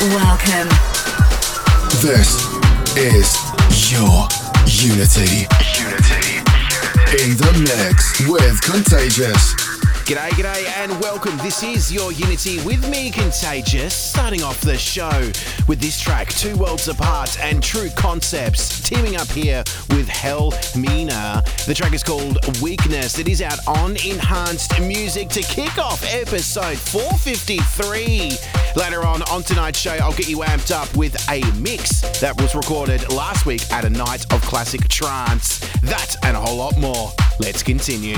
Welcome. This is your Unity. In the mix with Contagious. G'day and welcome. This is your Unity with me, Contagious, starting off the show with this track, Two Worlds Apart and TRU Concept, teaming up here with Wilhelmina. The track is called Weakness. It is out on Enhanced Music to kick off episode 453. Later on tonight's show, I'll get you amped up with a mix that was recorded last week at a night of classic trance. That and a whole lot more. Let's continue.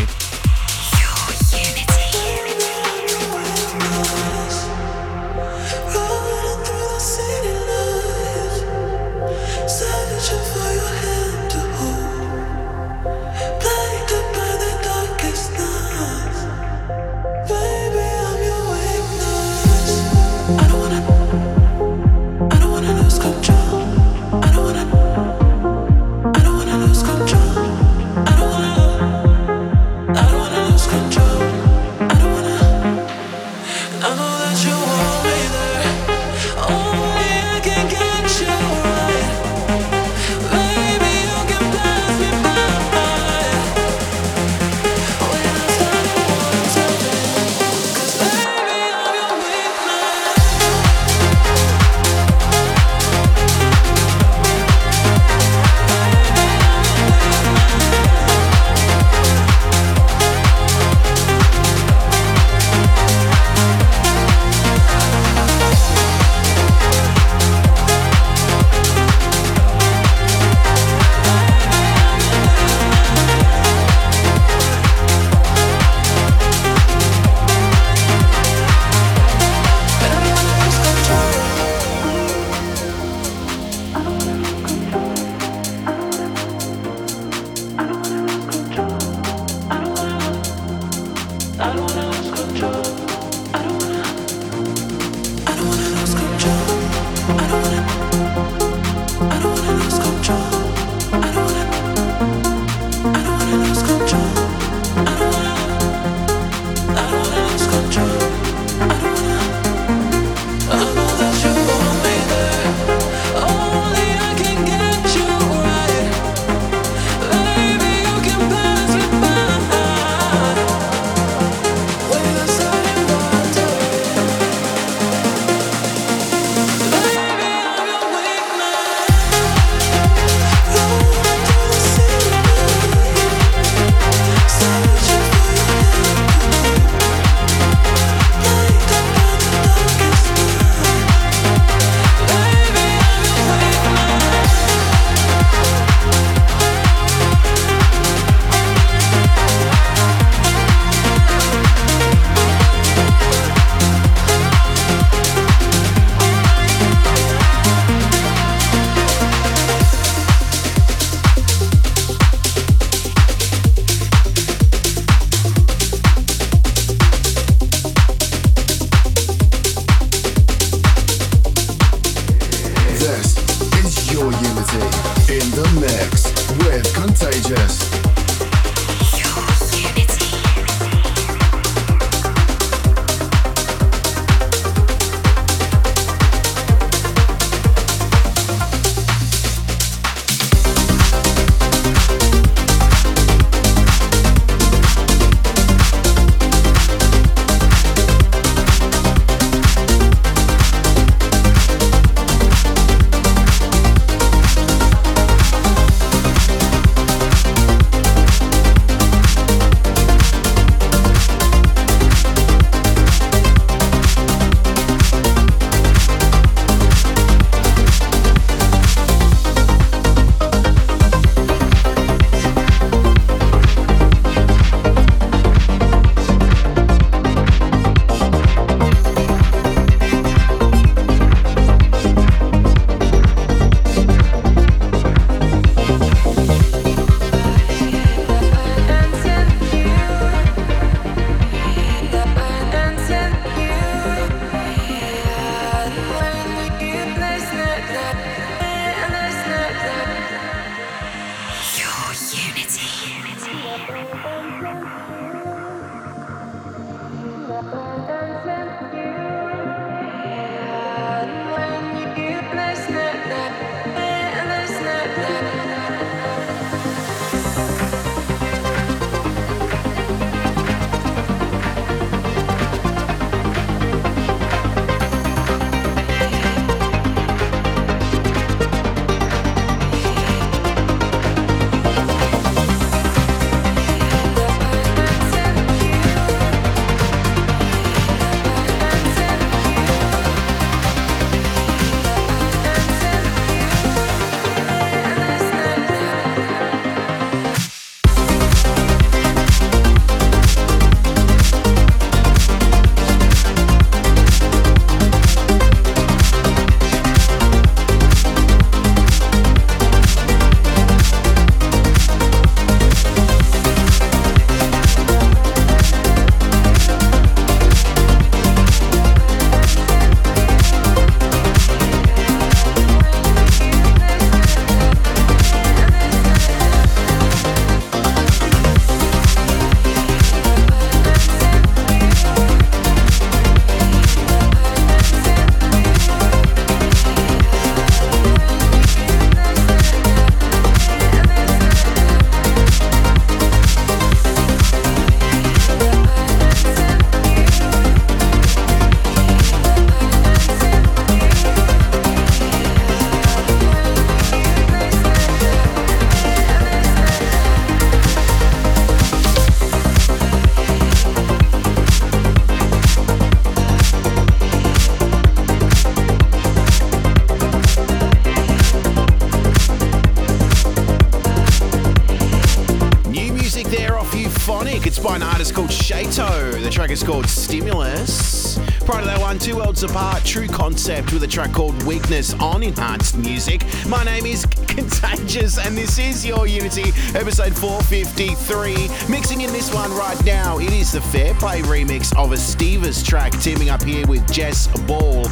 The track is called Stimulus. Prior to that one, Two Worlds Apart, TRU Concept with a track called Weakness on Enhanced Music. My name is Contagious and this is your Unity, episode 453. Mixing in this one right now, it is the Fehrplay remix of Estiva's track, teaming up here with Jess Ball.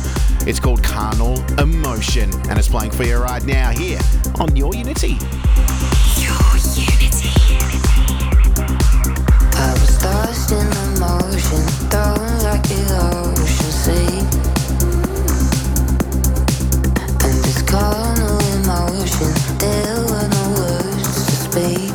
It's called Carnal Emotion and it's playing for you right now here on your Unity. I was lost in emotion, thrown like the ocean sea. And this carnal emotion, there were no words to speak.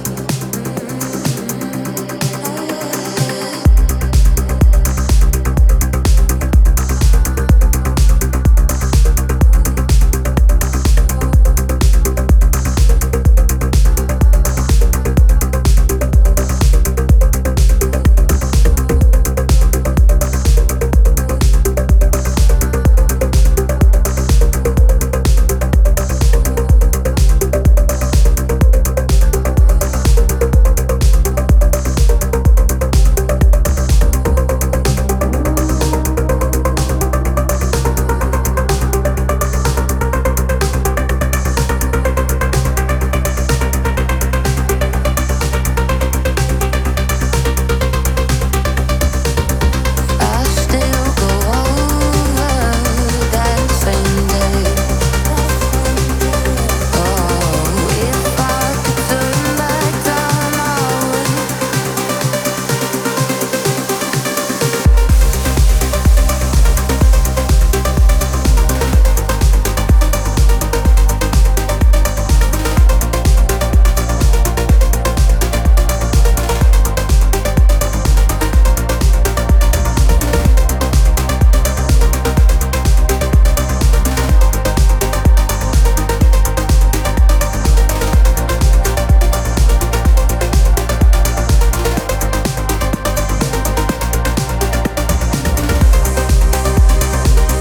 Lost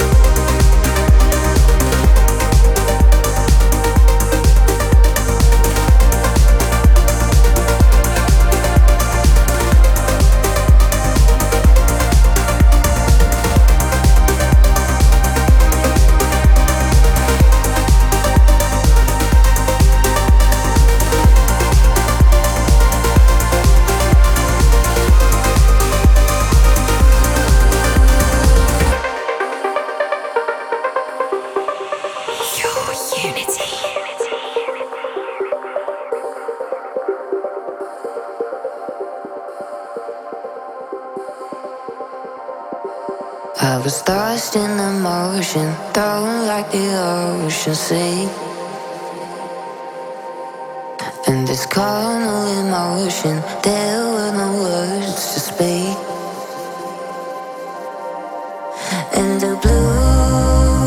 in emotion, thrown like the ocean sea. And this carnal emotion, there were no words to speak. And the blue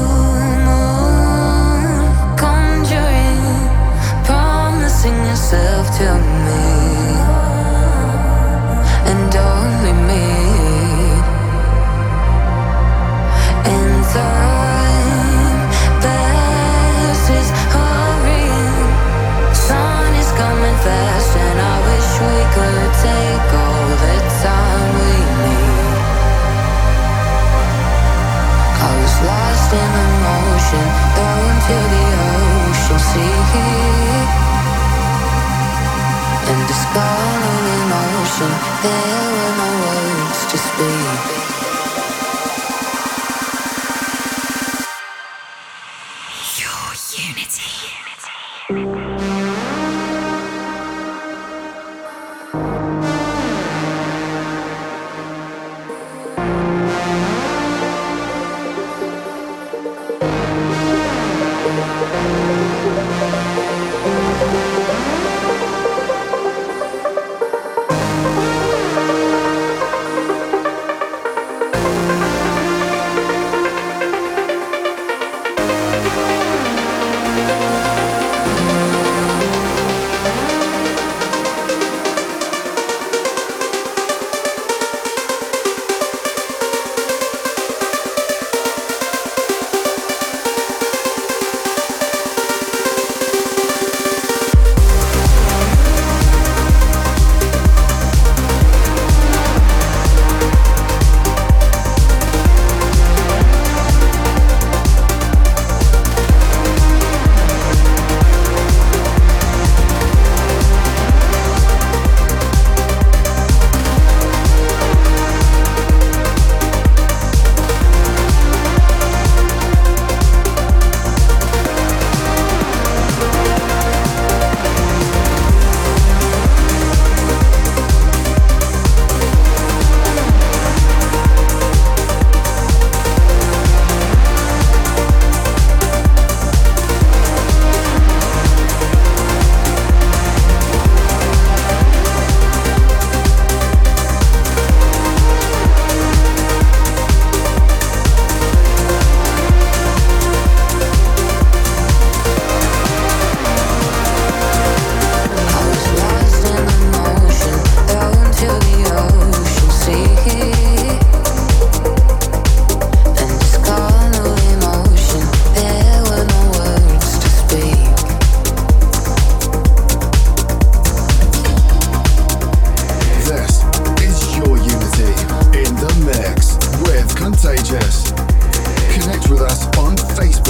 moon conjuring, promising yourself to me. And only me. Time passes hurrying. Sun is coming fast, and I wish we could take all the time we need. I was lost in emotion, thrown to the ocean sea. And this carnal emotion, there were no words to speak.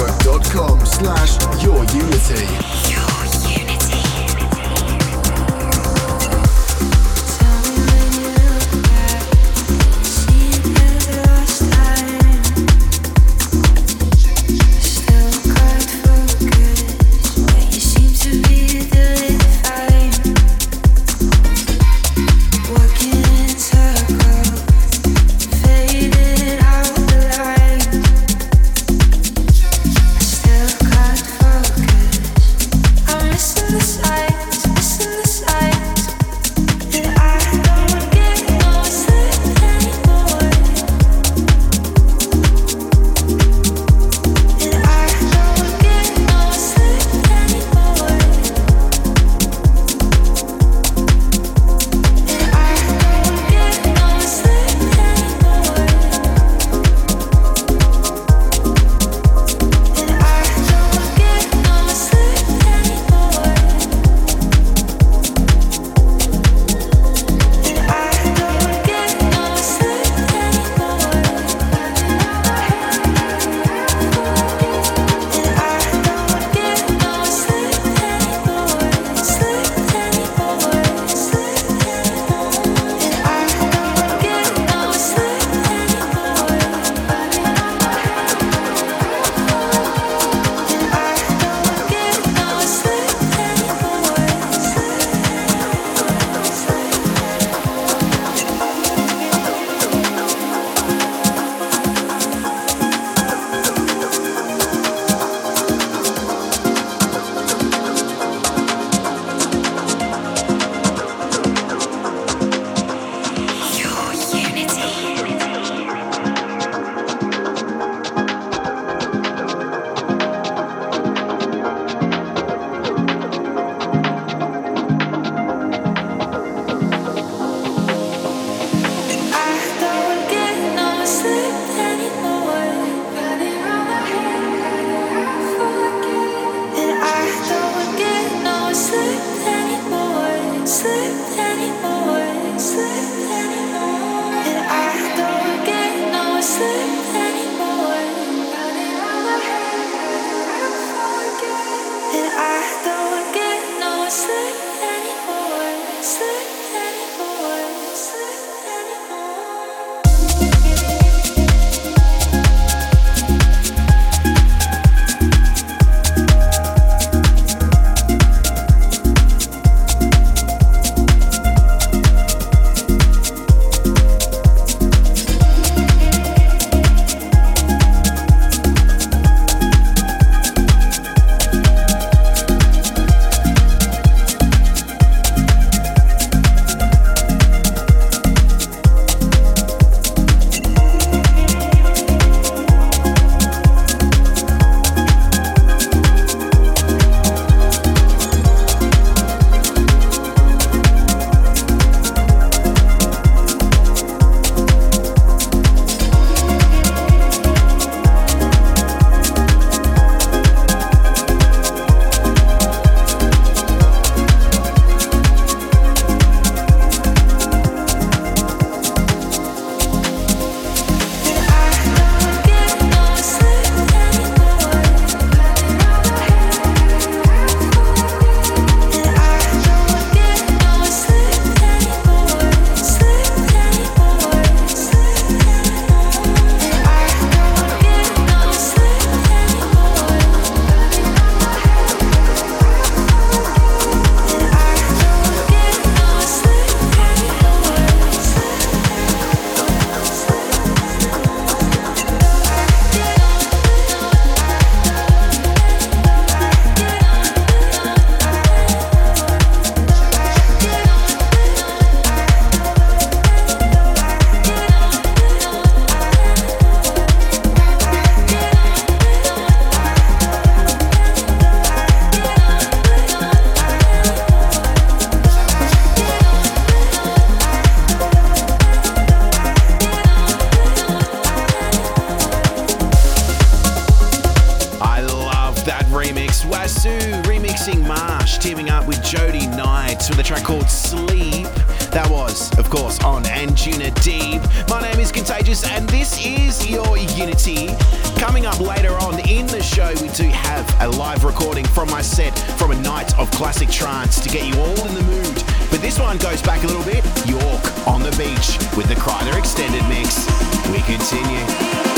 facebook.com/yourunity. That was, of course, on Anjunadeep. My name is Contagious, and this is your Unity. Coming up later on in the show, we do have a live recording from my set from a night of classic trance to get you all in the mood. But this one goes back a little bit. York on the beach with the Kreider extended mix. We continue.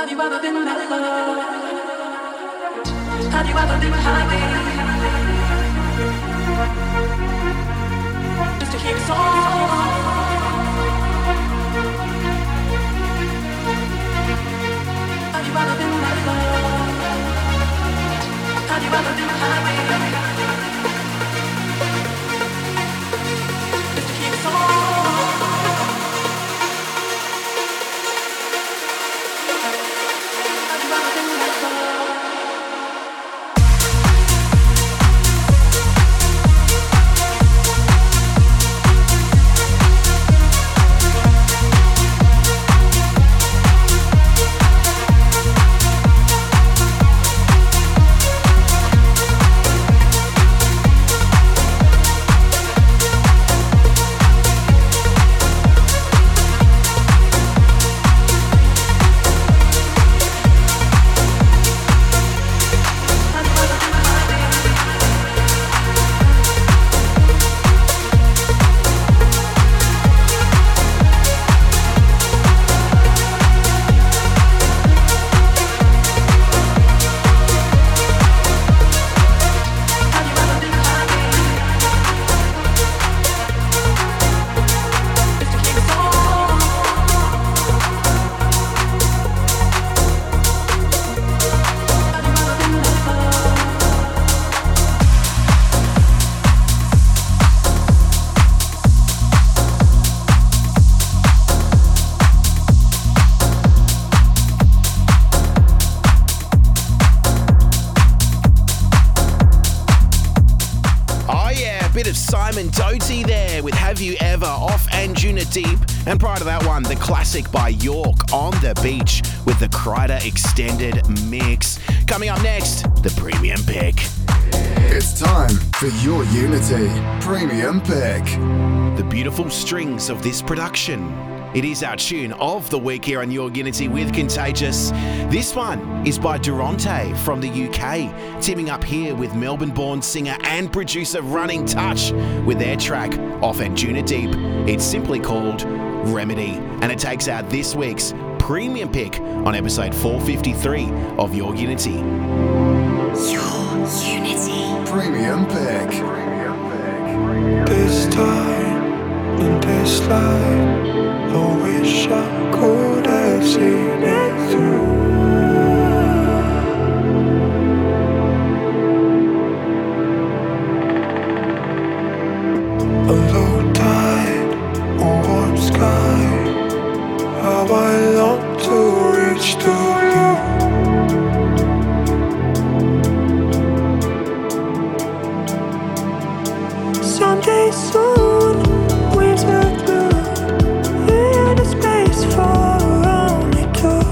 Have you ever been on that road? Have you ever been on highway? Just to hear a song. Have you ever been on highway? Just to hear a song. Anjunadeep, and prior to that one, the classic by York, On the Beach, with the Kreider extended mix. Coming up next, the Premium Pick. It's time for your Unity Premium Pick. The beautiful strings of this production. It is our tune of the week here on Your Unity with Contagious. This one is by Durante from the UK, teaming up here with Melbourne-born singer and producer Running Touch with their track off Anjunadeep. It's simply called Remedy, and it takes out this week's Premium Pick on episode 453 of Your Unity. Your Unity Premium Pick. This time and this life, I wish I could have seen it through. A low tide or warm sky, how I long to reach to you. Someday soon, waves will through, in a space far only two.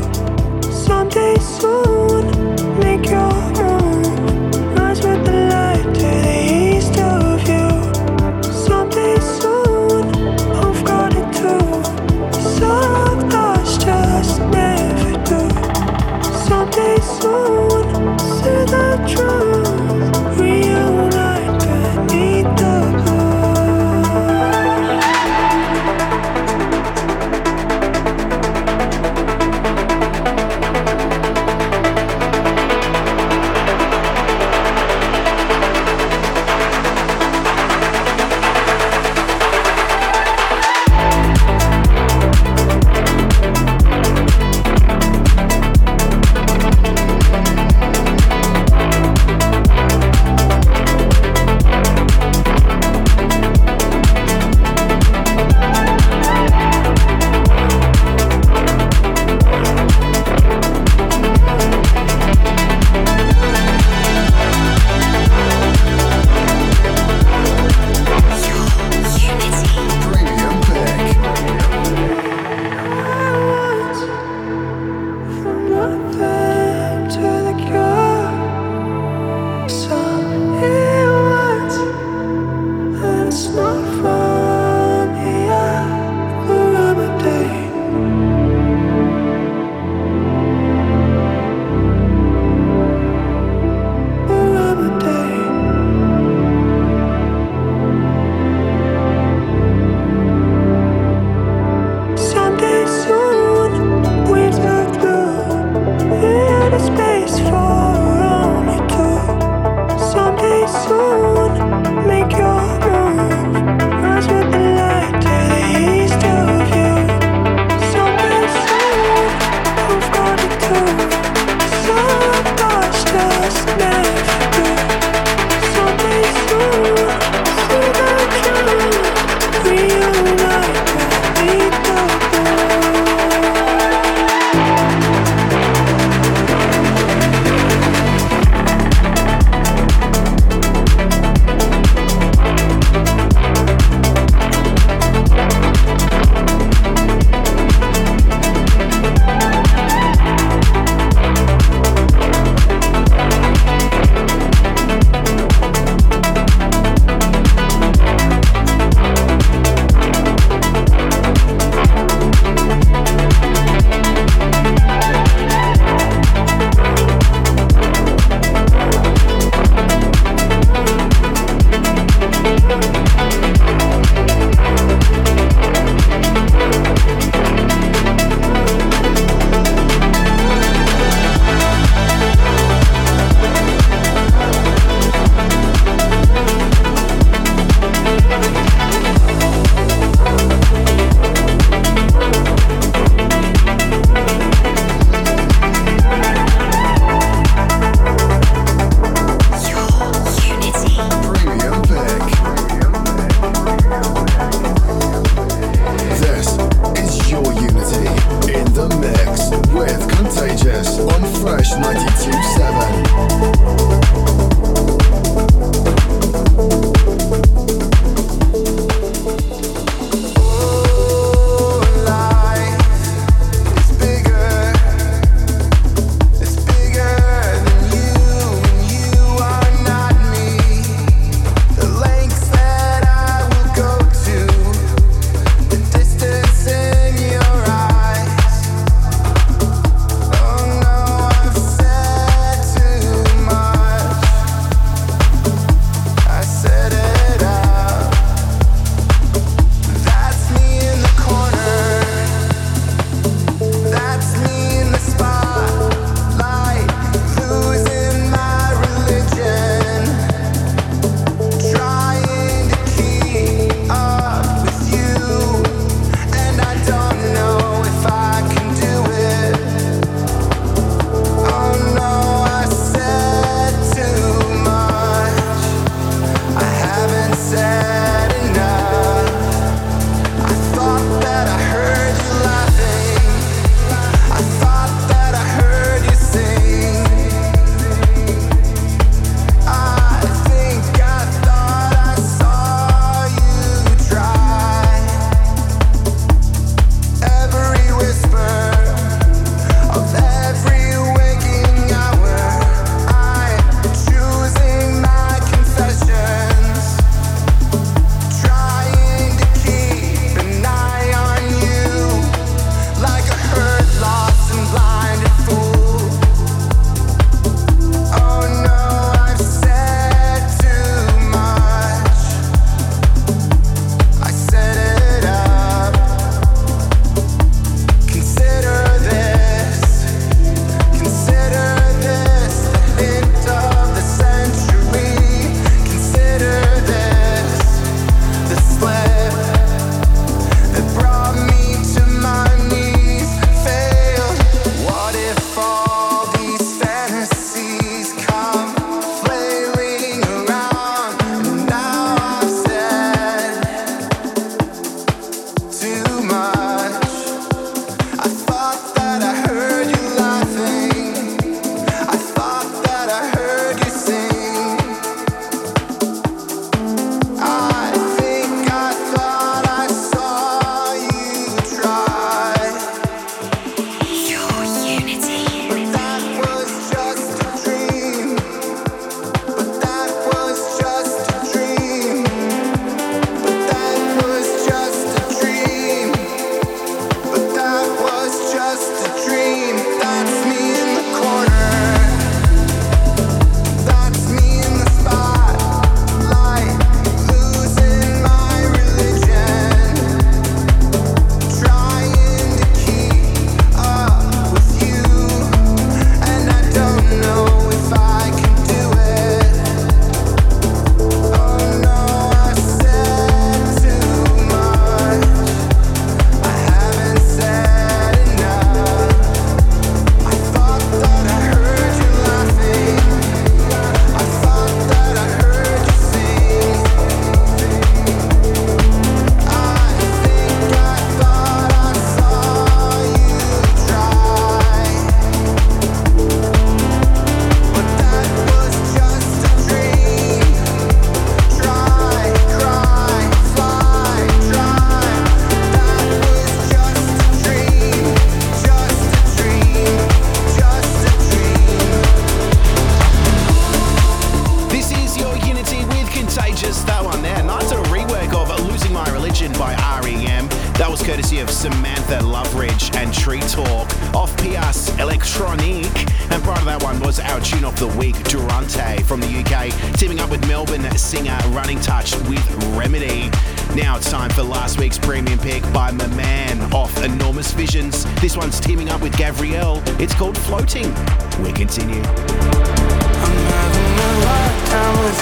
That was courtesy of Samantha Loveridge and Tree Talk off Pias Electronique. And prior to that one was our tune of the week, Durante from the UK, teaming up with Melbourne singer Running Touch with Remedy. Now it's time for last week's premium pick by my man off Enormous Visions. This one's teaming up with Gabrielle. It's called Floating. We continue. I'm having a hard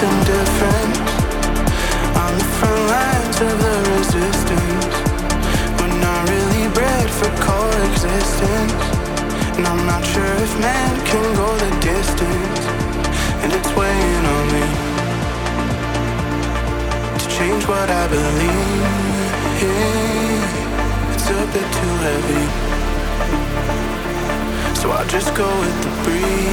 time with indifference. On the front lines of the resistance. We're not really bred for coexistence. And I'm not sure if man can go the distance. And it's weighing on me to change what I believe in. It's a bit too heavy, so I just go with the breeze.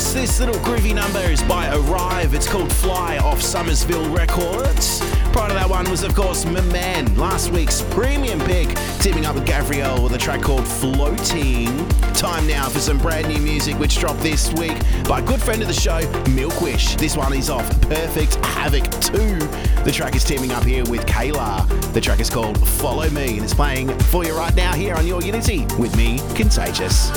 Yes, this little groovy number is by Arrive. It's called Fly off Summersville Records. Prior to that one was, of course, My Man, last week's premium pick, teaming up with Gabrielle with a track called Floating. Time now for some brand new music, which dropped this week by a good friend of the show, Milkwish. This one is off Perfect Havoc 2. The track is teaming up here with Kaylar. The track is called Follow Me, and it's playing for you right now here on Your Unity with me, Contagious.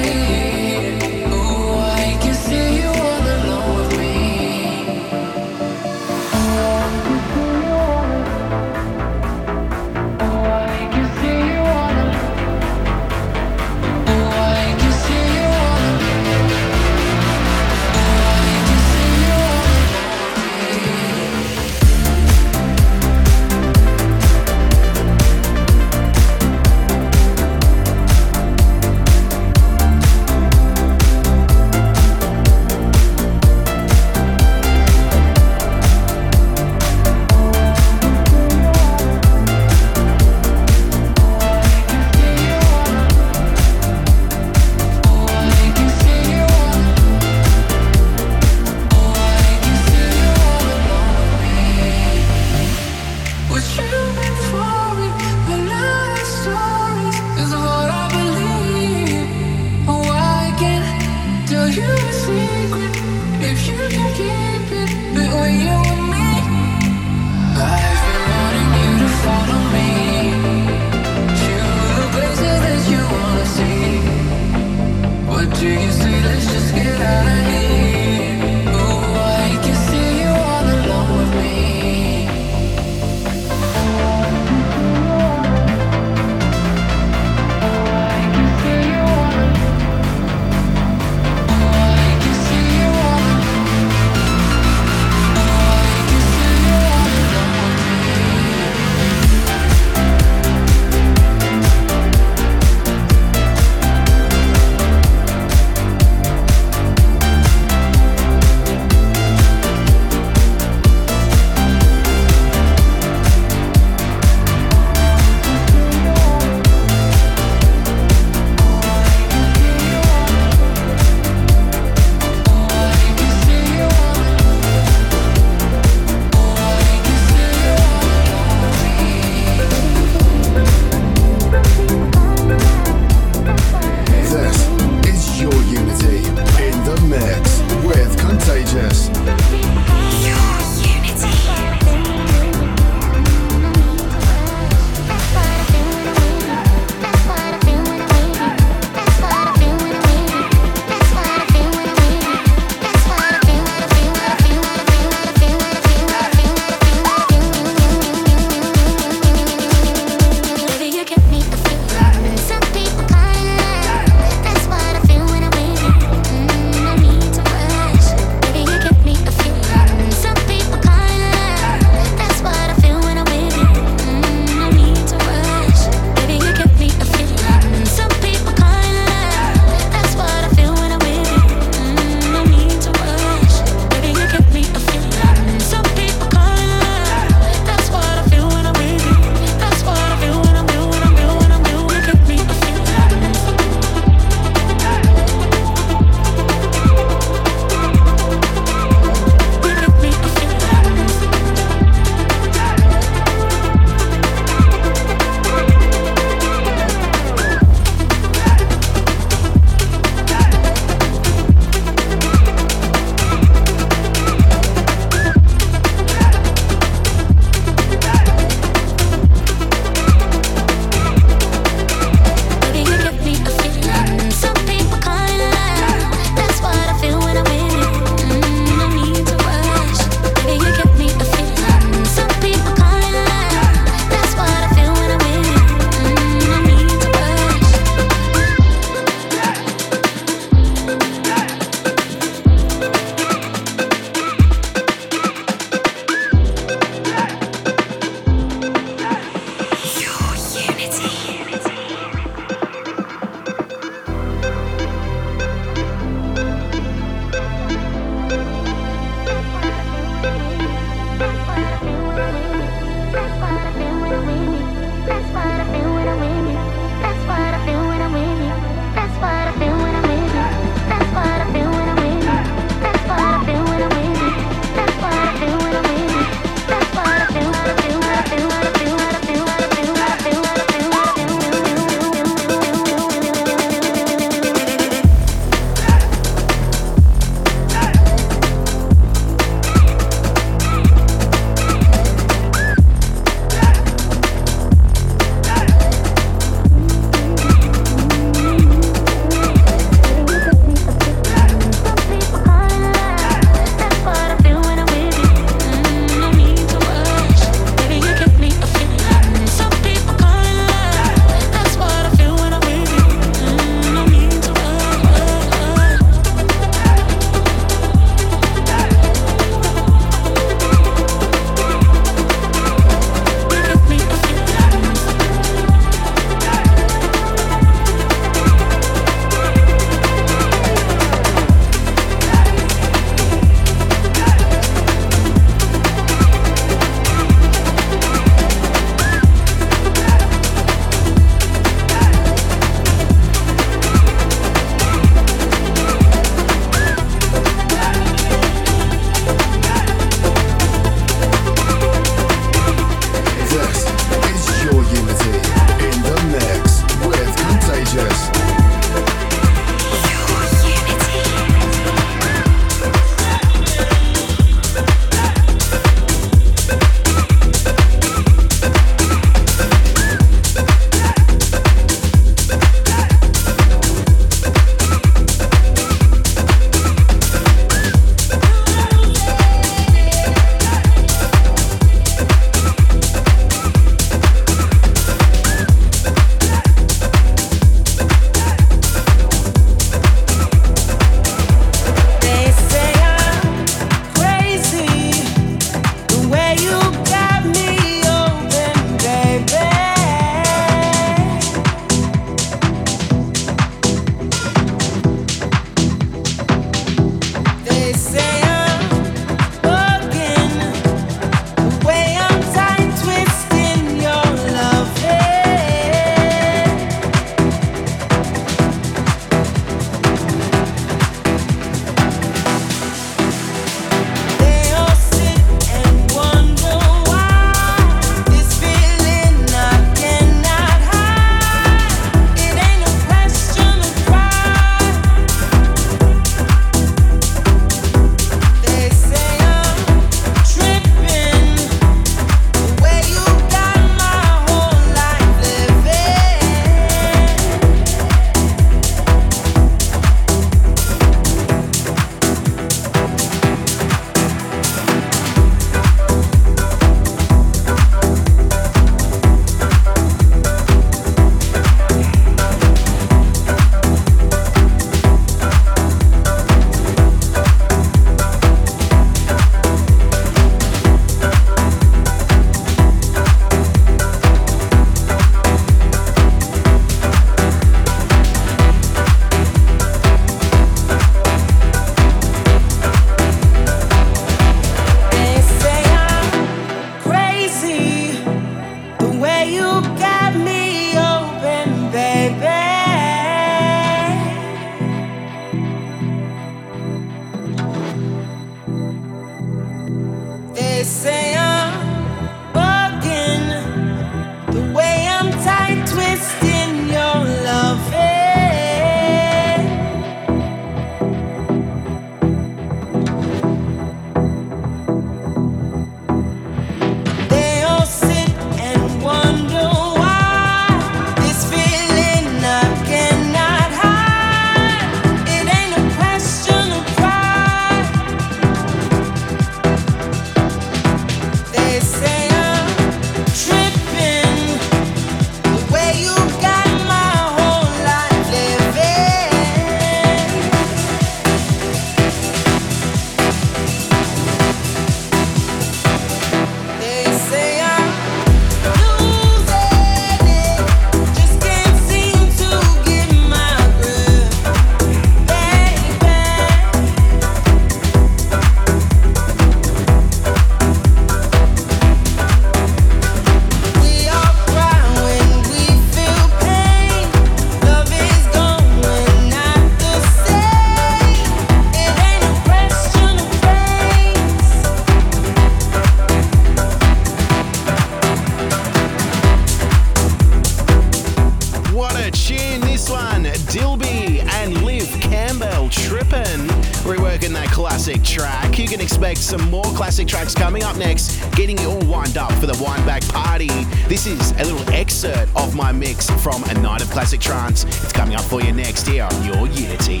a tune. This one, Dilby and Liv Campbell, Trippin', reworking that classic track. You can expect some more classic tracks coming up next, getting you all wind up for the wind back party. This is a little excerpt of my mix from A Night of Classic Trance. It's coming up for you next here on Your Unity.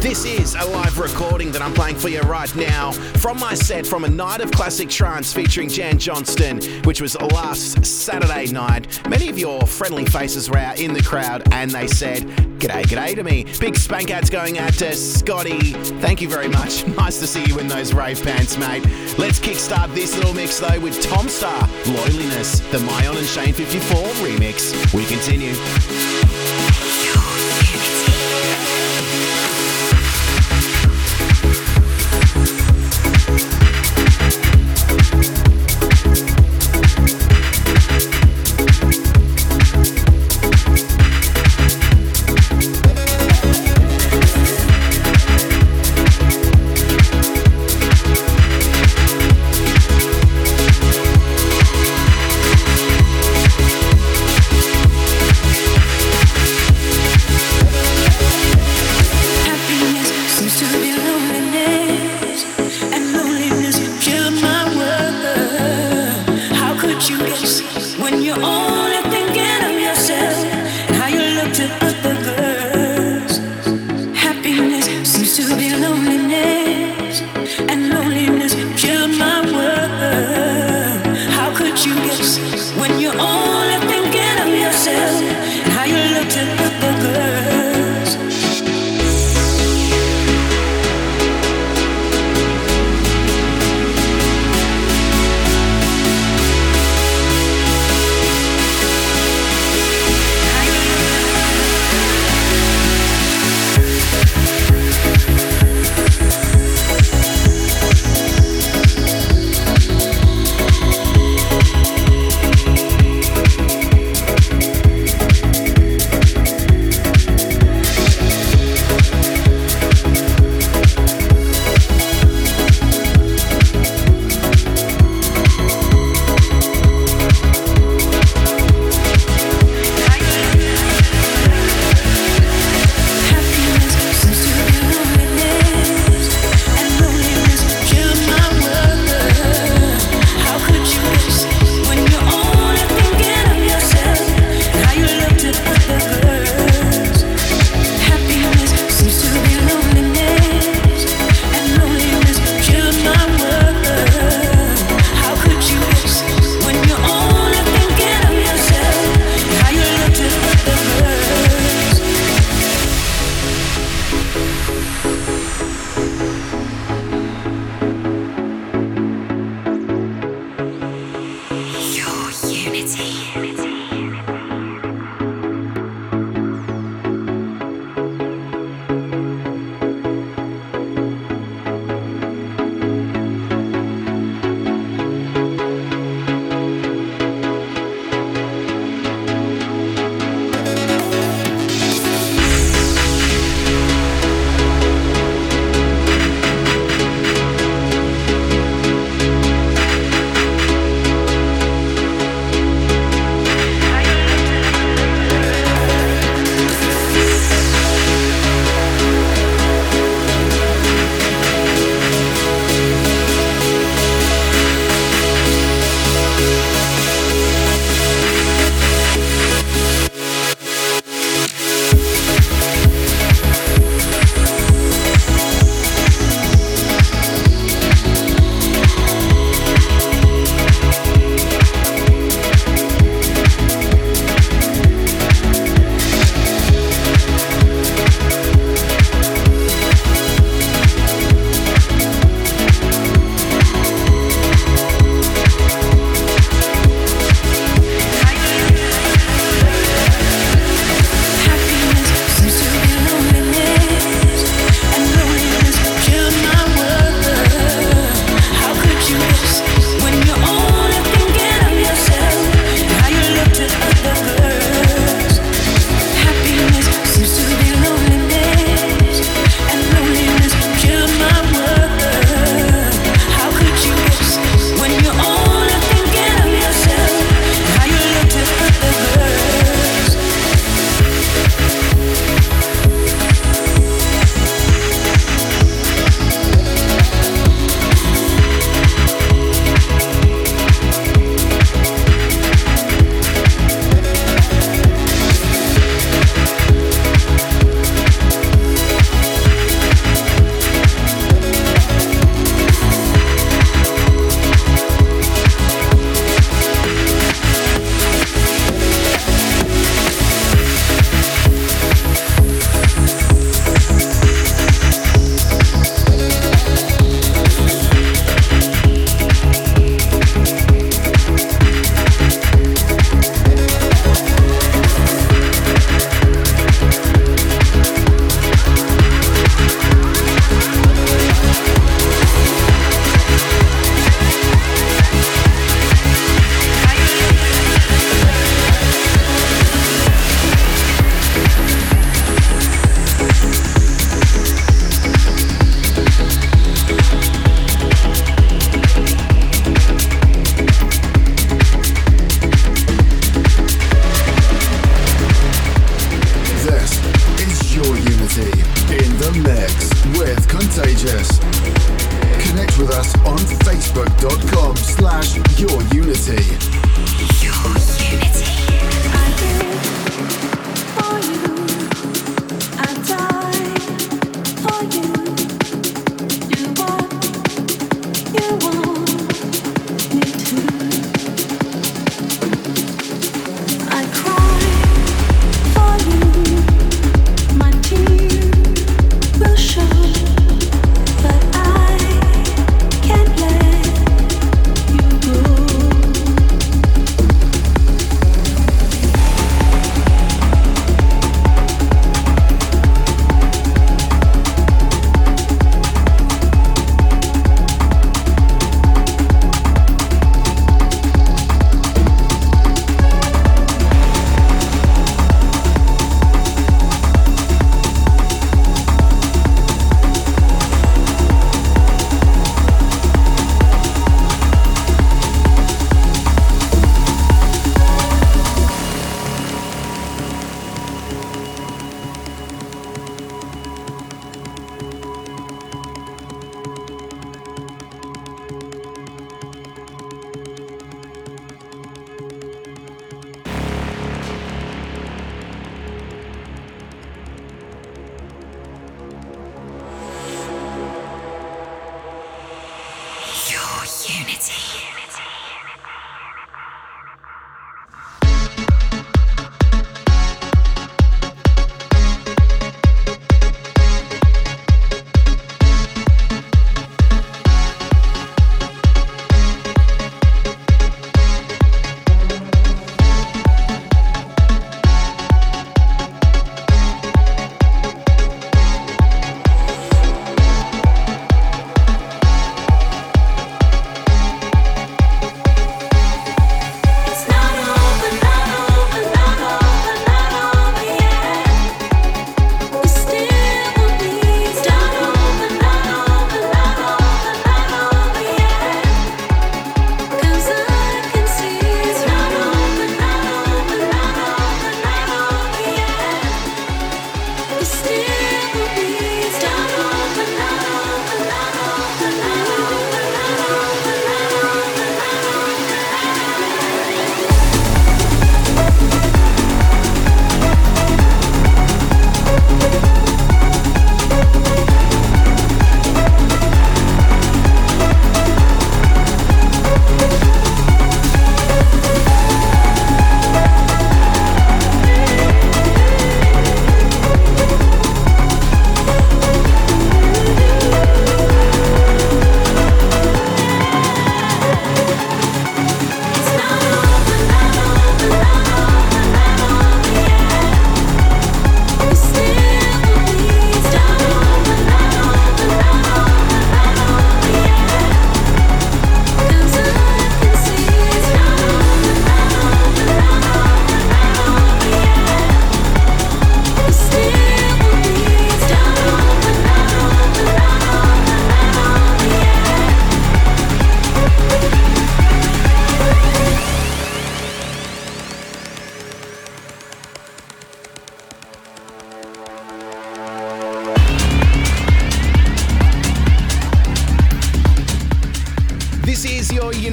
This is a live recording that I'm playing for you right now from my set from A Night of Classic Trance featuring Jan Johnston, which was last Saturday night. Many of your friendly faces were out in the crowd and they said, "G'day, g'day" to me. Big spank outs going out to Scotty. Thank you very much. Nice to see you in those rave pants, mate. Let's kickstart this little mix though with Tom Star, Loneliness, the Myon and Shane 54 remix. We continue.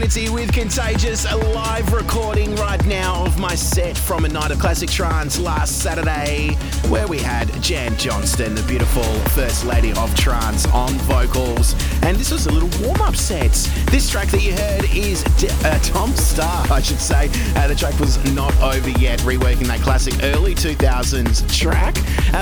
Unity with Contagious, a live recording right now of my set from a night of classic trance last Saturday, where we had Jan Johnston, the beautiful First Lady of Trance, on vocals. And this was a little warm-up set. This track that you heard is Tom Star, I should say. The track was Not Over Yet, reworking that classic early 2000s track.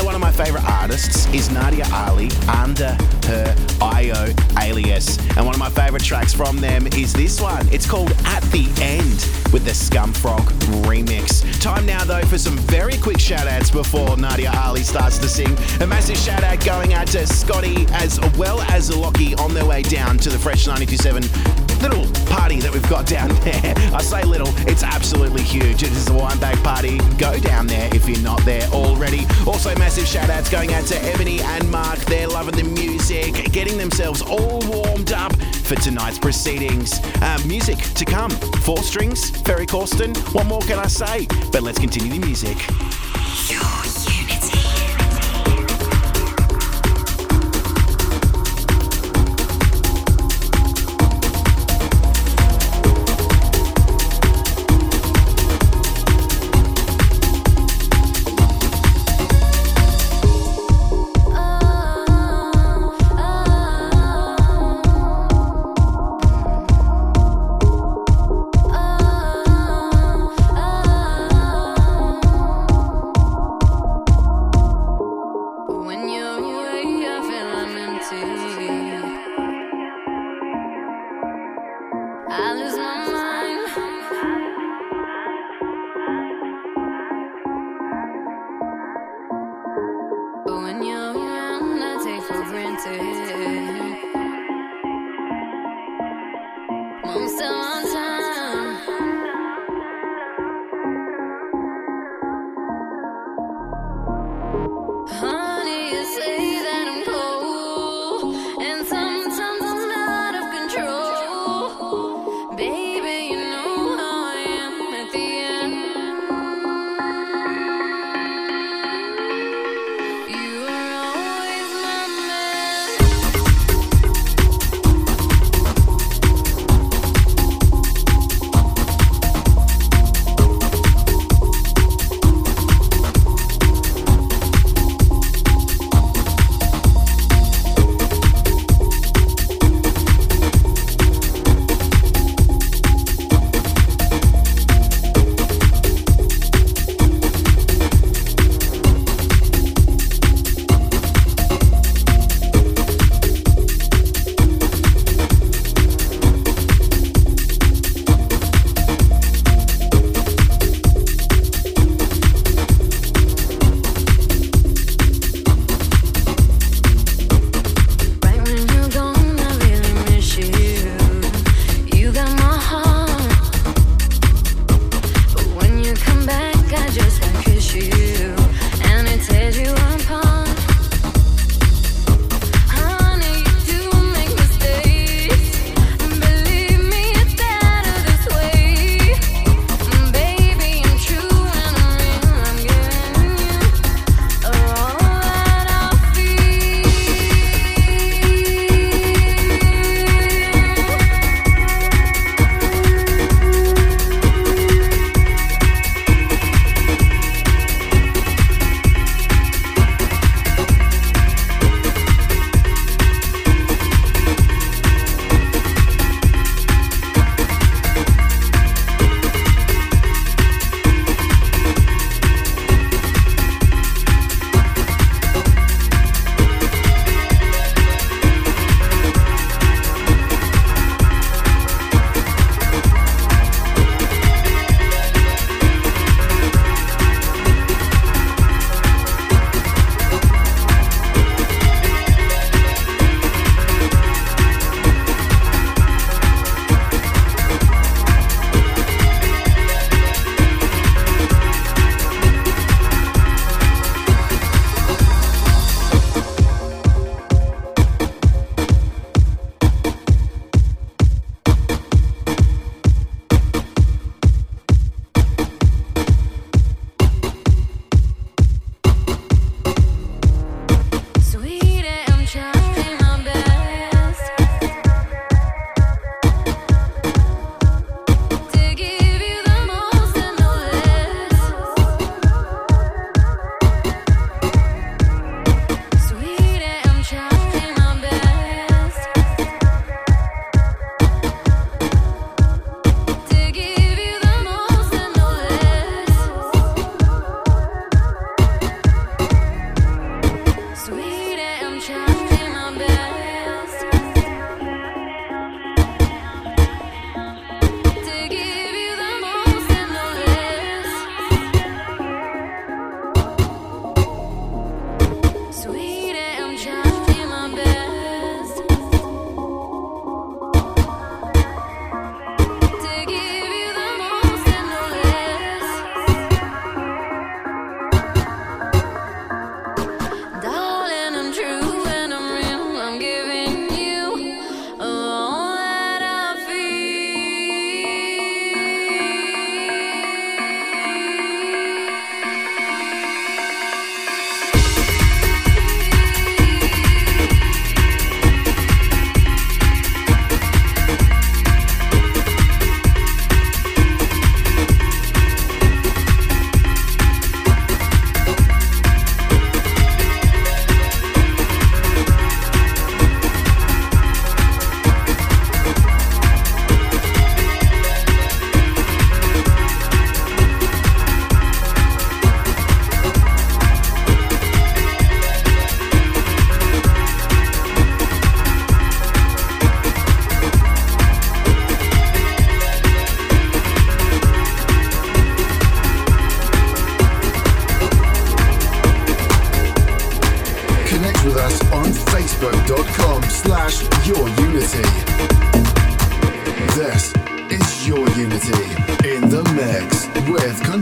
One of my favourite artists is Nadia Ali under her IO alias. And one of my favourite tracks from them is this one. It's called At The End with the Scumfrog remix. Time now though for some very quick shout outs before Nadia Ali starts to sing. A massive shout out going out to Scotty as well as Lockie on their way down to the Fresh 92.7 little party that we've got down there. I say little, it's absolutely huge. It is the Wineback party. Go down there if you're not there already. Also massive shout outs going out to Ebony and Mark. They're loving the music, getting themselves all warmed up for tonight's proceedings. Music to come. 4 Strings, Ferry Corsten. What more can I say? But let's continue the music.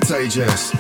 Contagious.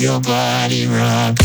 your body rock.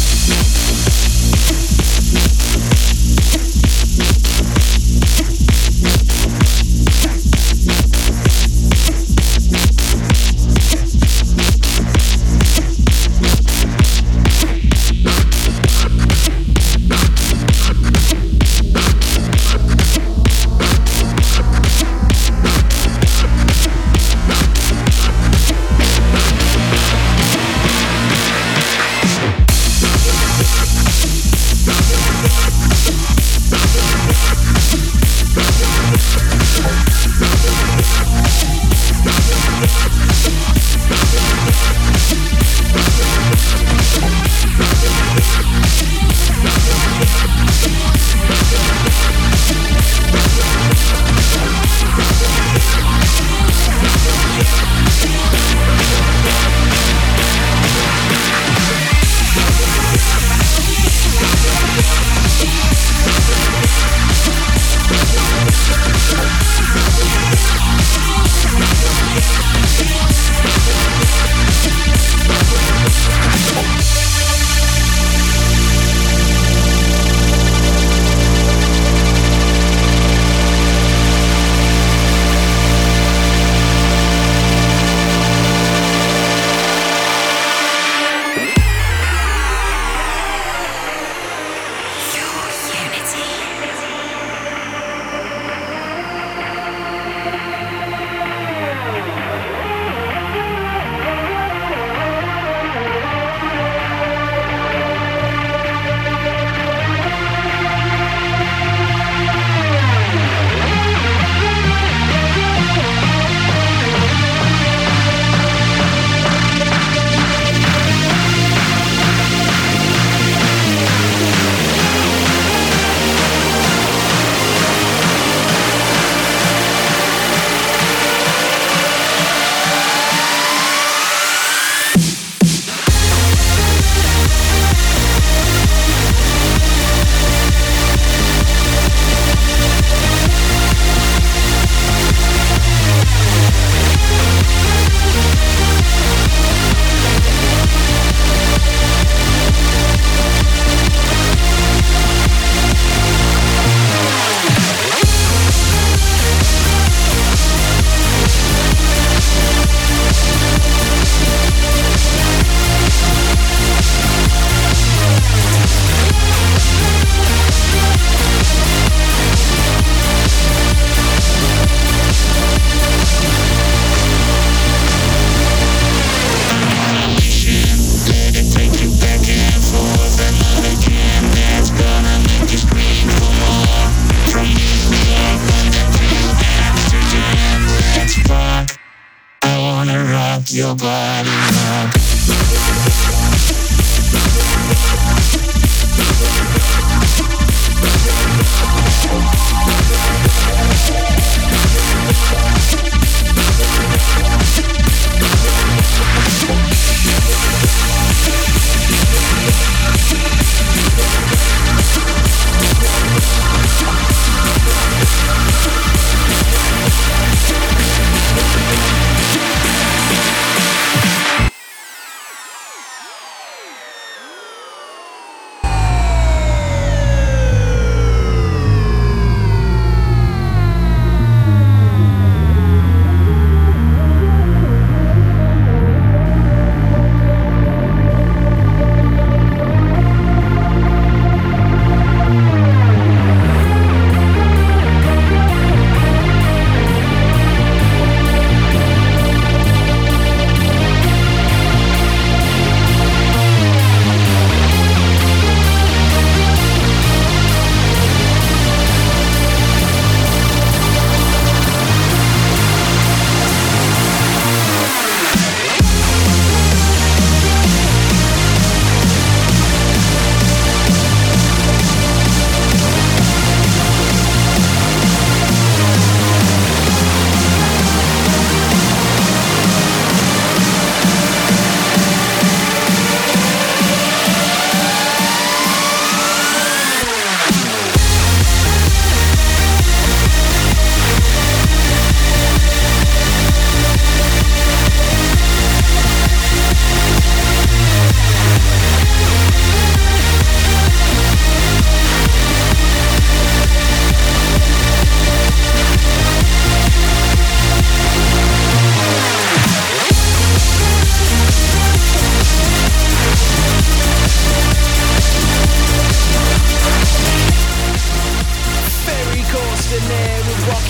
Your body rock.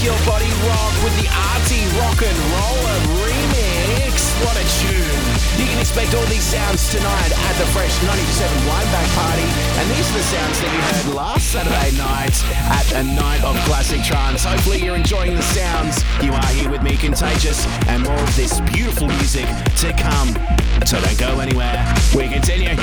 your body rock with the arty rock and roller remix. What a tune. You can expect all these sounds tonight at the Fresh 97 Wineback Party, and these are the sounds that you heard last Saturday night at a night of classic trance. Hopefully you're enjoying the sounds. You are here with me, Contagious, and more of this beautiful music to come. So don't go anywhere. We continue.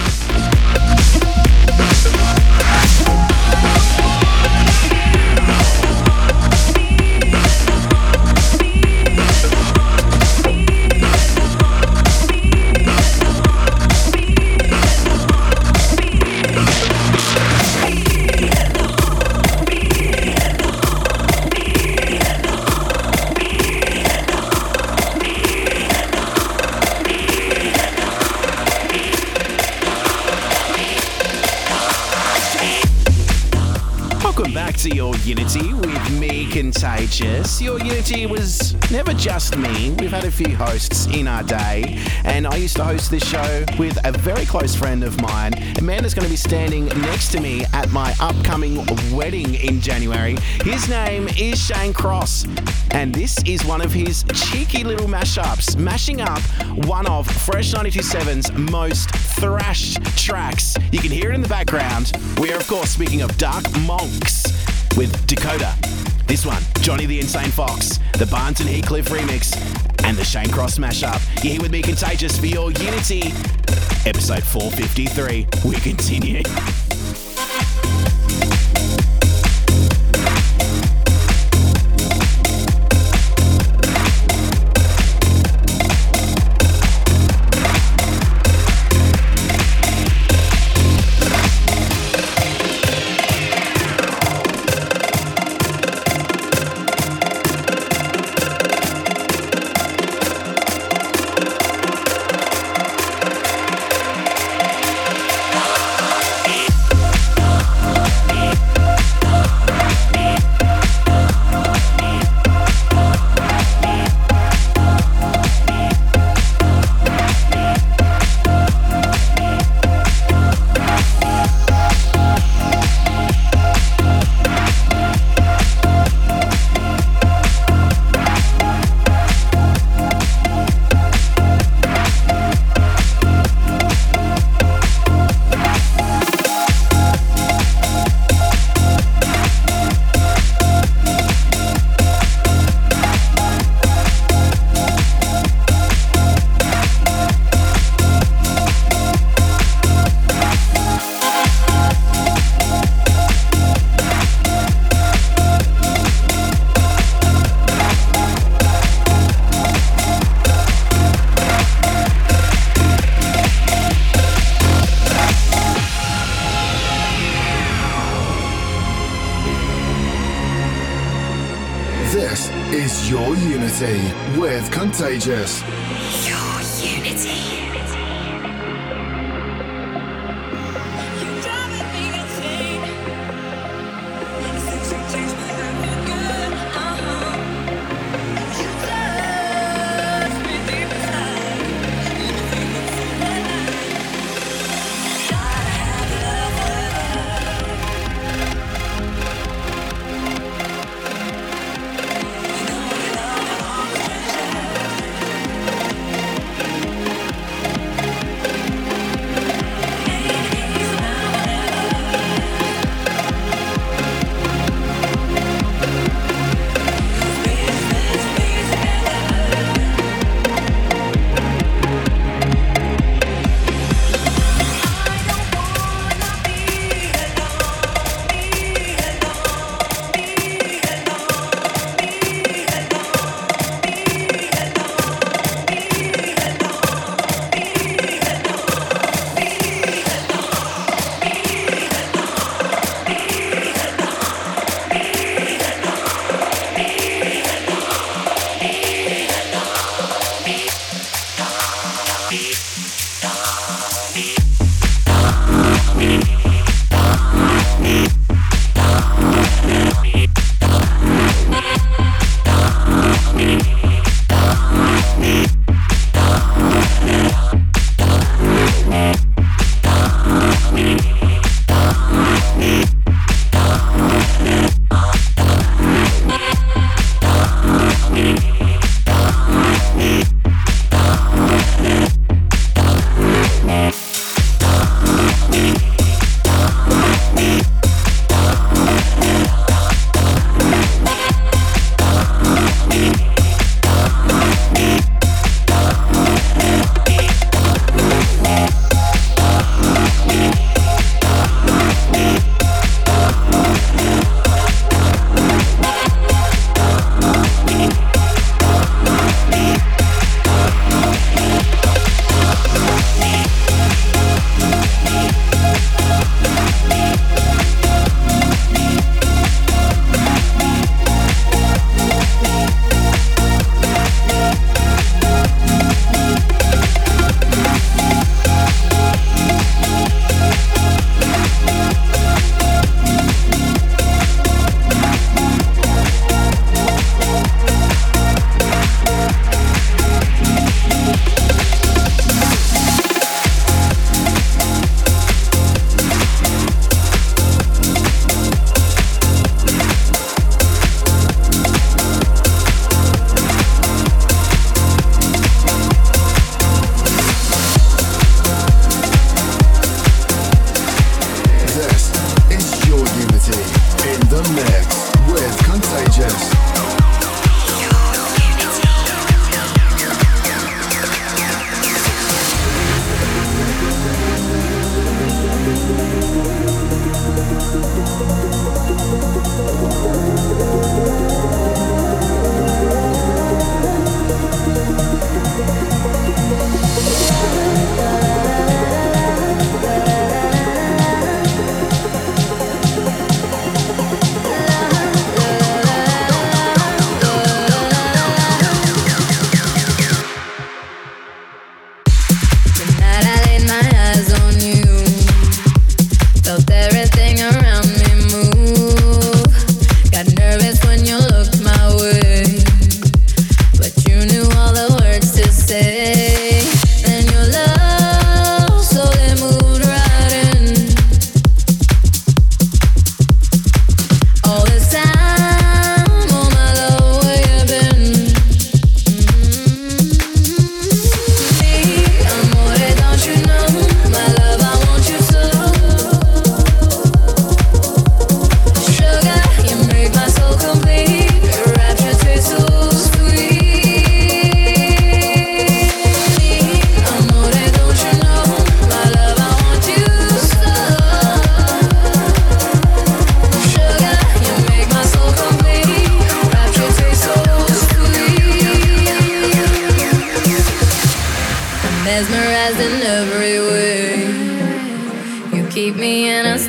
Unity with me, Contagious. Your Unity was never just me. We've had a few hosts in our day, and I used to host this show with a very close friend of mine. Amanda's going to be standing next to me at my upcoming wedding in January. His name is Shane Cross, and this is one of his cheeky little mashups, mashing up one of Fresh 92.7's most thrash tracks. You can hear it in the background. We are, of course, speaking of Dark Monks with Dakota. This one, Johnny the Insane Fox, the Barnes and Heathcliff remix, and the Shane Cross mashup. You're here with me, Contagious, for your Unity. Episode 453. We continue. With Contagious.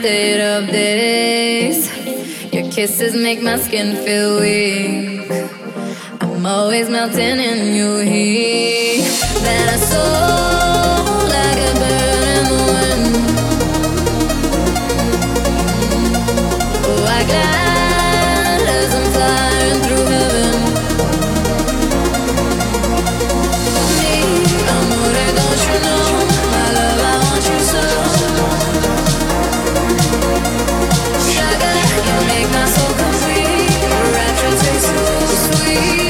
wasted of days. Your kisses make my skin feel weak. I'm always melting in your heat. That I sold like a bird in the wind. Oh, I glide as I'm flying through heaven. Me, amore, don't you know? My love, I want you so. Sugar, you make my soul complete. Your rapture tastes so sweet.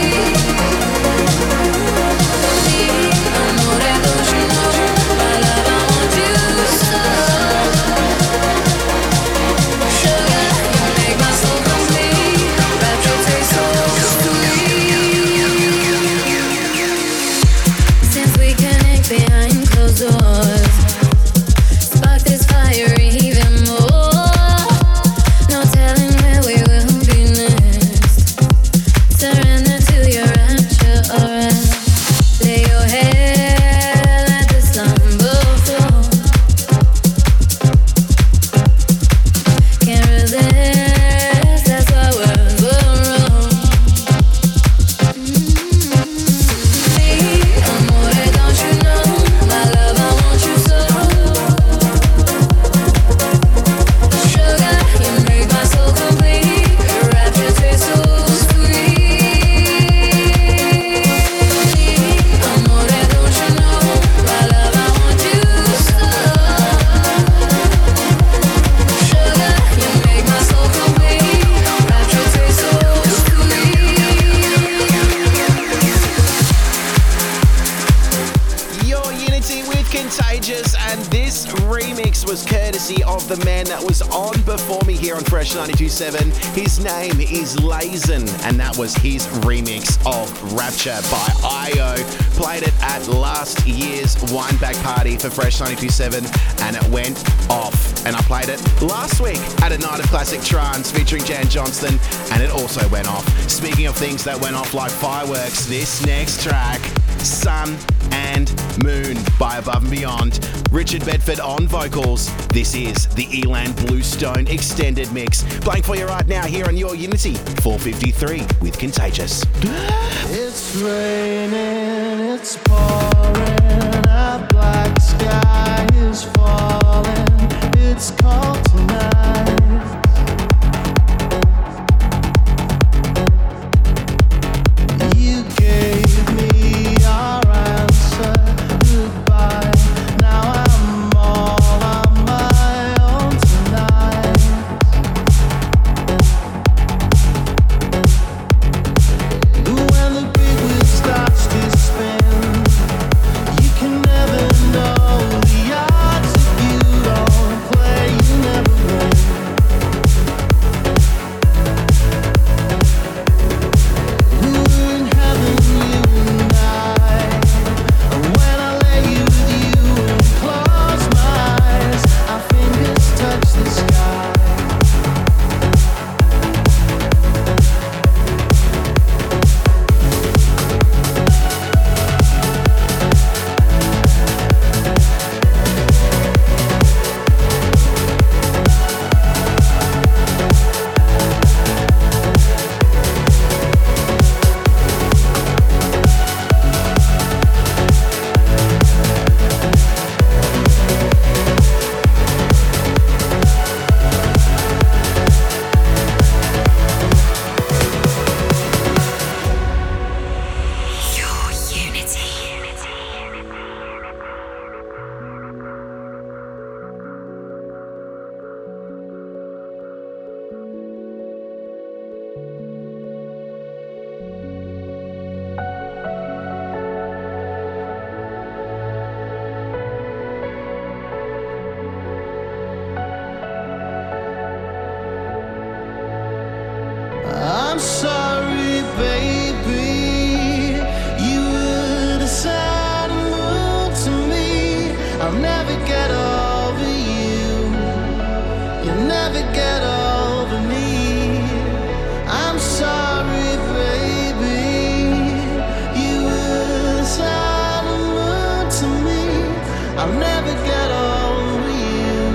His name is Lazen, and that was his remix of Rapture by IO. Played it at last year's Wineback Party for Fresh 92.7, and it went off. And I played it last week at a night of classic trance featuring Jan Johnston, and it also went off. Speaking of things that went off like fireworks, this next track, Sun and Moon by Above and Beyond. Richard Bedford on vocals. This is the ilan Bluestone extended mix. Playing for you right now here on Your Unity 453 with Contagious. It's raining, it's pouring, a black sky is falling, it's cold tonight. I'll never get over you.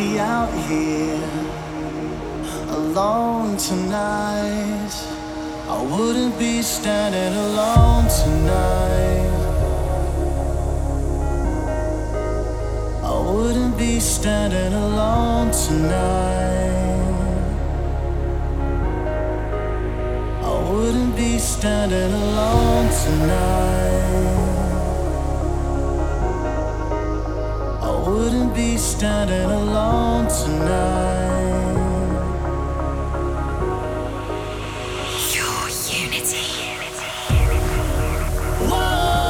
be out here alone tonight. I wouldn't be standing alone tonight. I wouldn't be standing alone tonight. I wouldn't be standing alone tonight. I wouldn't be standing alone tonight. Your Unity. Whoa!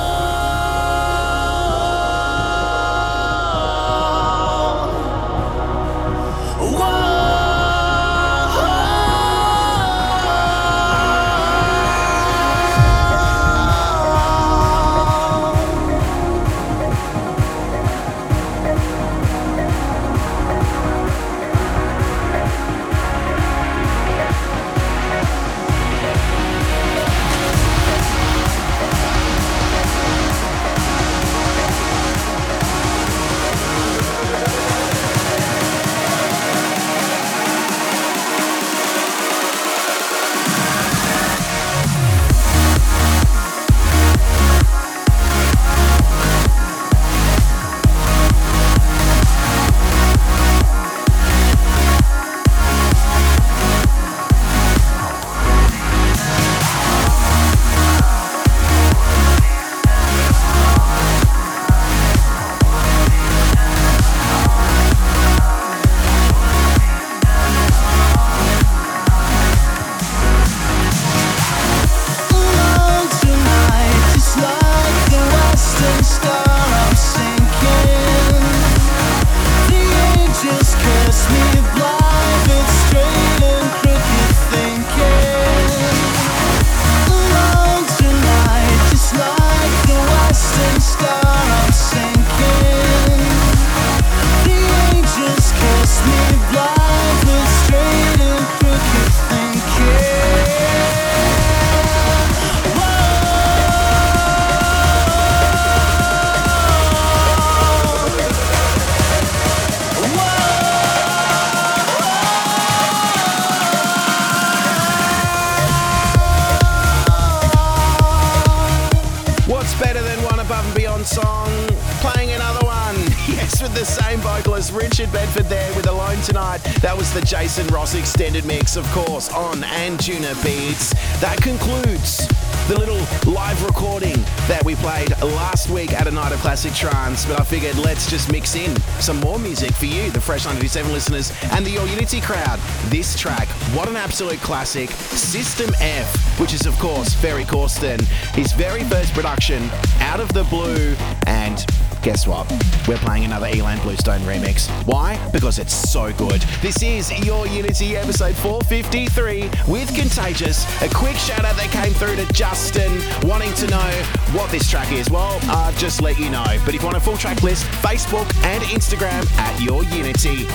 Richard Bedford there with Alone Tonight. That was the Jason Ross extended mix, of course, on Anjunadeep. That concludes the little live recording that we played last week at a night of classic trance, but I figured let's just mix in some more music for you, the Fresh 97 listeners and the Your Unity crowd. This track, what an absolute classic, System F, which is, of course, Ferry Corsten, his very first production out of the blue, and guess what? We're playing another ilan Bluestone remix. Why? Because it's so good. This is Your Unity, episode 453 with Contagious. A quick shout out that came through to Justin wanting to know what this track is. Well, I'll just let you know. But if you want a full track list, Facebook and Instagram at Your Unity.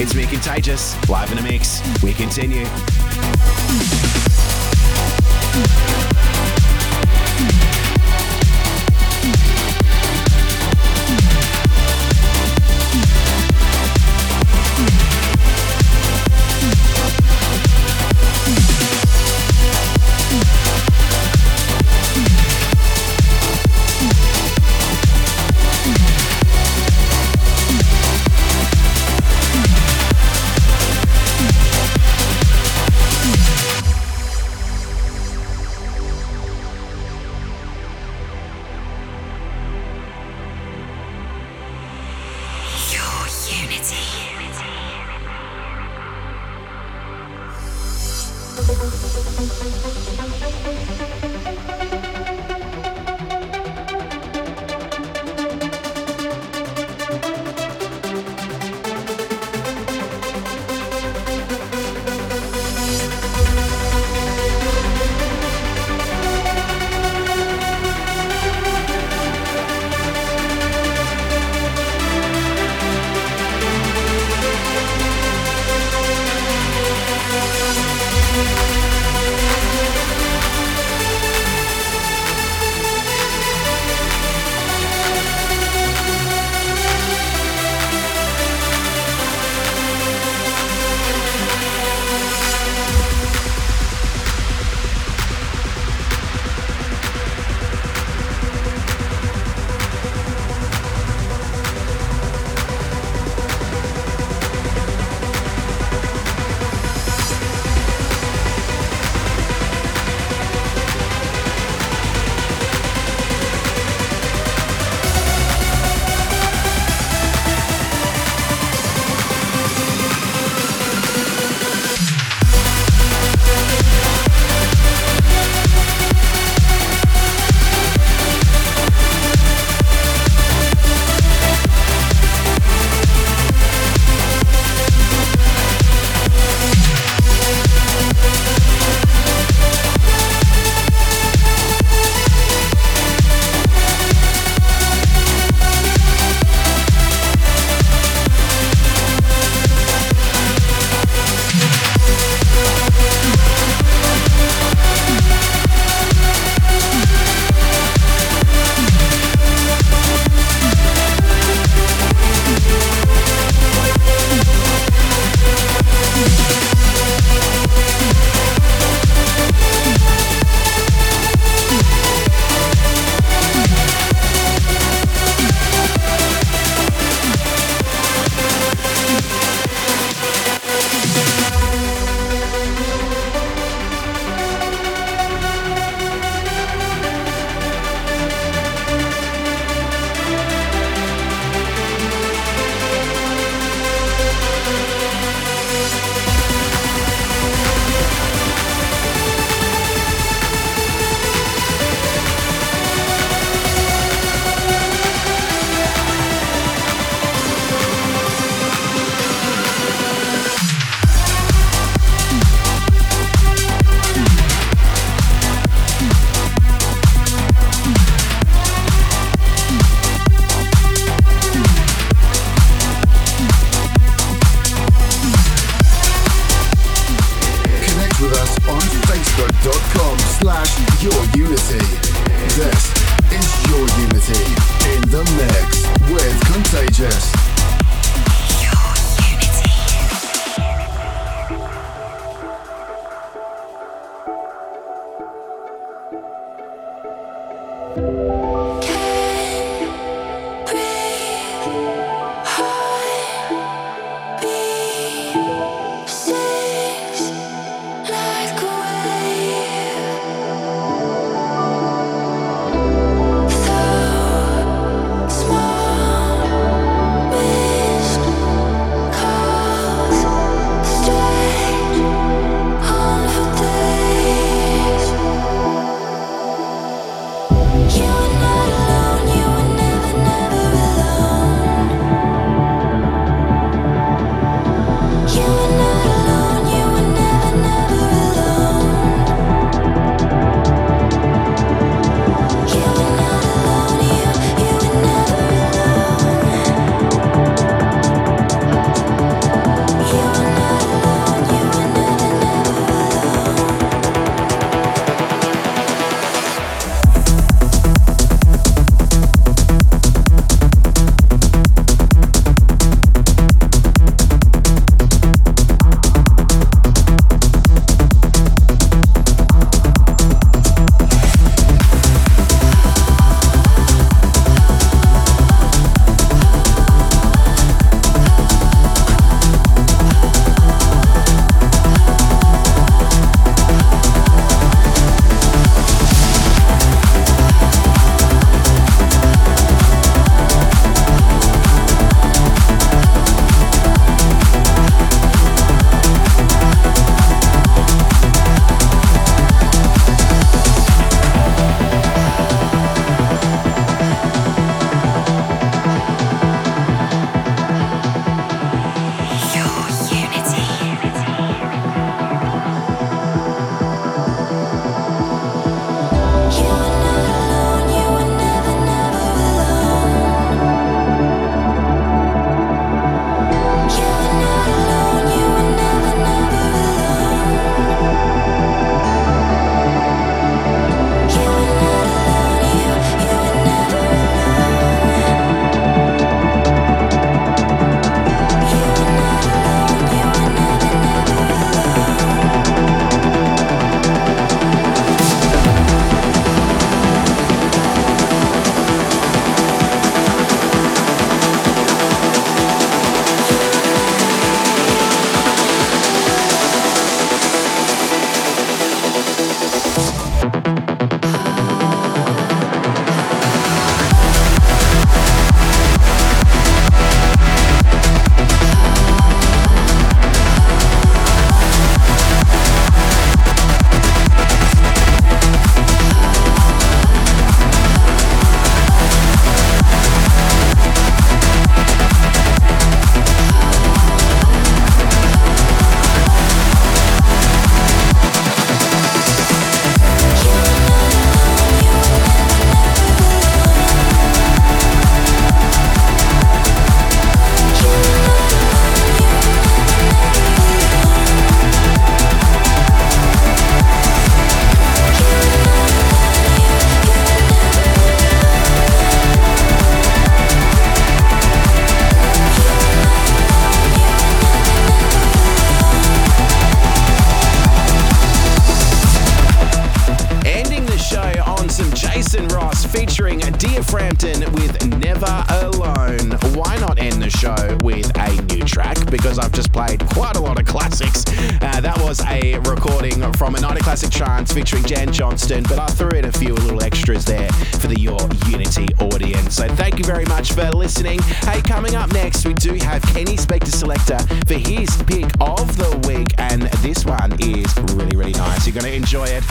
It's me, Contagious, live in a mix. We continue. facebook.com/YourUnity. This is Your Unity in the mix with Contagious. Featuring Jan Johnston, but I threw in a few little extras there for the Your Unity audience. So thank you very much for listening. Hey, coming up next, we do have Ken Spector Selector for his pick of the week, and this one is really, really nice. You're going to enjoy it.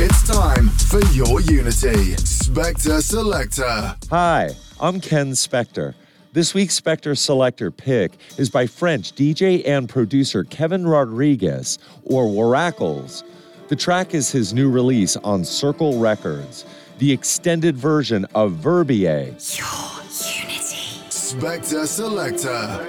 It's time for Your Unity, Spector Selector. Hi, I'm Ken Spector. This week's Spector Selector pick is by French DJ and producer Kevin Rodriguez, or Waracles. The track is his new release on Circle Records, the extended version of Verbier. Your Unity. Spector Selector.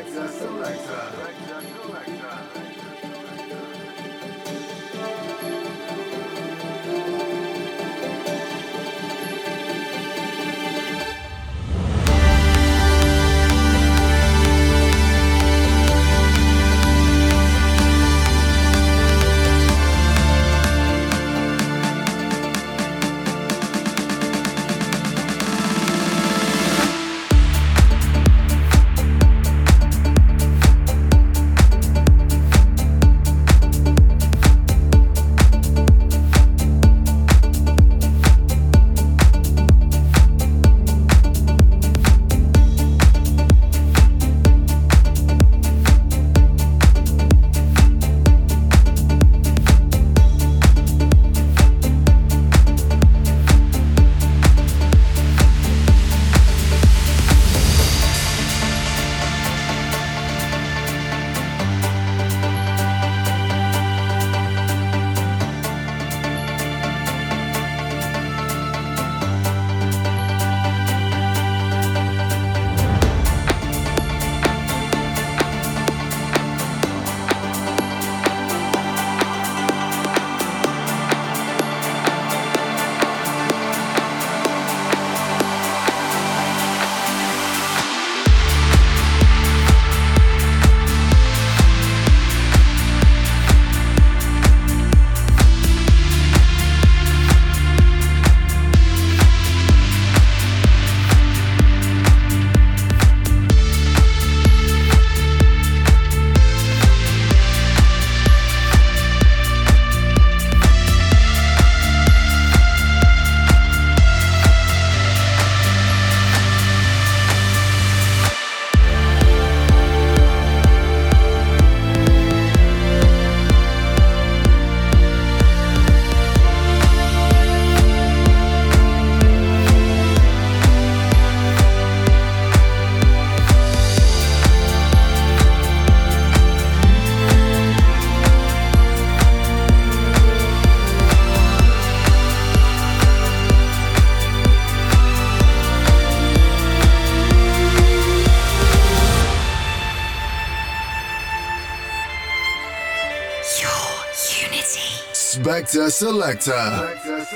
Unity. Spector Selector. Spector Selector.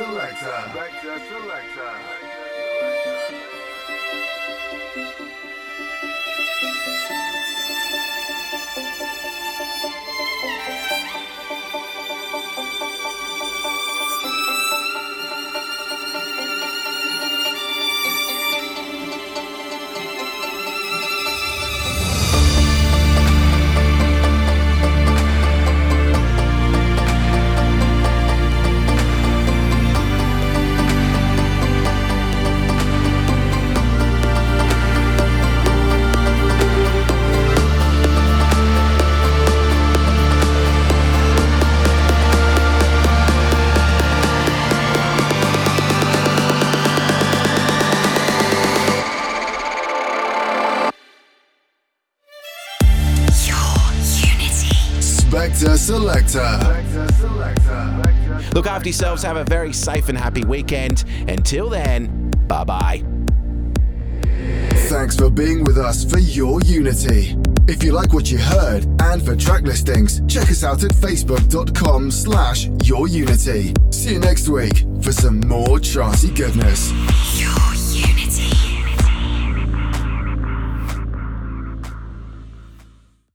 Spector Selector. Selector. Look after yourselves, have a very safe and happy weekend. Until then, bye-bye. Thanks for being with us for your Unity. If you like what you heard and for track listings, check us out at facebook.com/yourunity. See you next week for some more charty goodness.